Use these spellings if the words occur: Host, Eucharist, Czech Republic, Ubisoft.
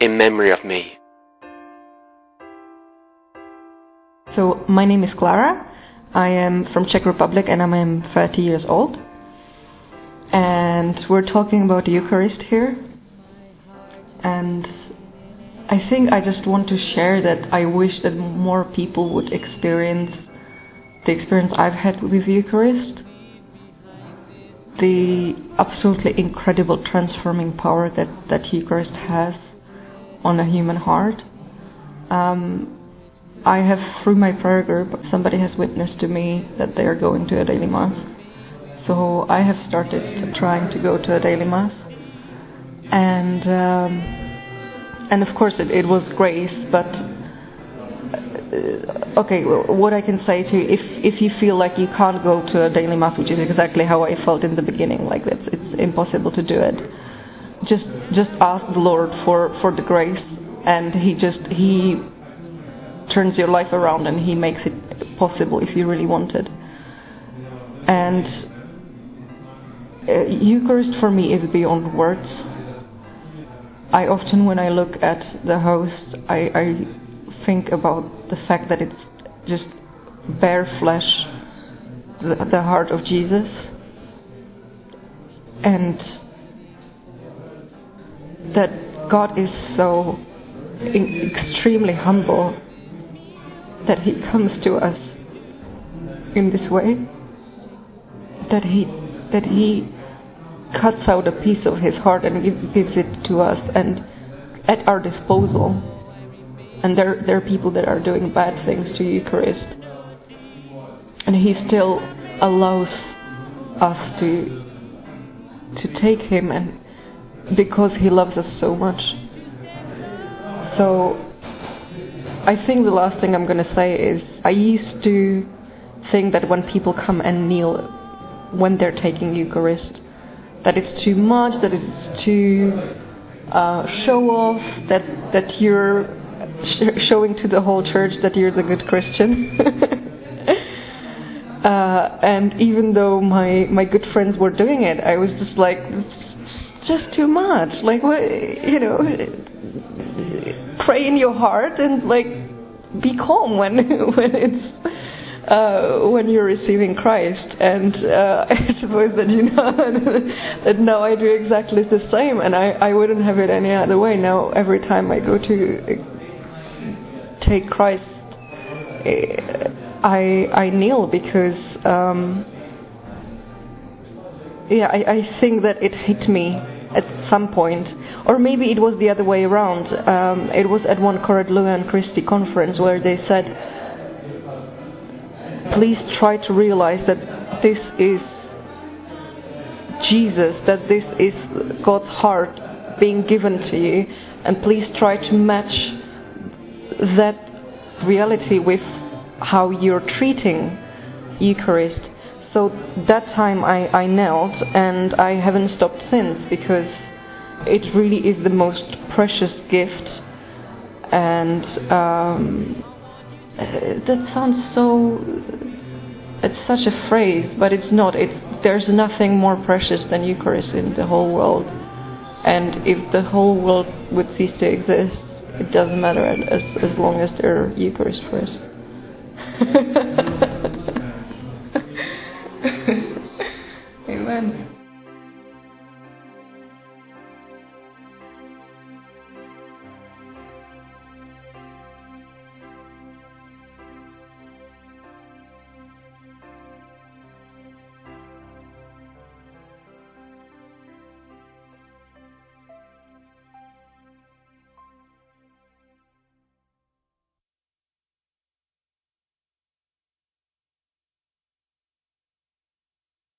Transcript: in memory of me. So my name is Klara. I am from Czech Republic and I am 30 years old. And we're talking about the Eucharist here. And I think I just want to share that I wish that more people would experience the experience I've had with the Eucharist. The absolutely incredible transforming power that Eucharist has on a human heart. I have, through my prayer group, somebody has witnessed to me that they are going to a daily Mass. So I have started trying to go to a daily Mass. And of course it was grace, but okay, what I can say to you, if you feel like you can't go to a daily Mass, which is exactly how I felt in the beginning, like it's impossible to do it, just ask the Lord for the grace, and he turns your life around and he makes it possible if you really want it. And Eucharist for me is beyond words. I often, when I look at the Host, I think about the fact that it's just bare flesh, the heart of Jesus, and that God is so extremely humble that he comes to us in this way, that he cuts out a piece of his heart and gives it to us, and at our disposal. And there are people that are doing bad things to Eucharist, and he still allows us to take him, and because he loves us so much. So I think the last thing I'm going to say is, I used to think that when people come and kneel when they're taking Eucharist, that it's too much, that it's too show off, that you're showing to the whole church that you're the good Christian. And even though my good friends were doing it, I was just like, it's just too much. Like, what, you know, pray in your heart and like be calm when it's. When you're receiving Christ, and I suppose that you know that now I do exactly the same, and I wouldn't have it any other way. Now every time I go to take Christ, I kneel, because I think that it hit me at some point, or maybe it was the other way around. It was at one Corrad Lugan Christi conference where they said, please try to realize that this is Jesus, that this is God's heart being given to you, and please try to match that reality with how you're treating Eucharist. So that time I knelt, and I haven't stopped since, because it really is the most precious gift. And that sounds so, it's such a phrase, but it's not. There's nothing more precious than Eucharist in the whole world. And if the whole world would cease to exist, it doesn't matter as long as there are Eucharists for us.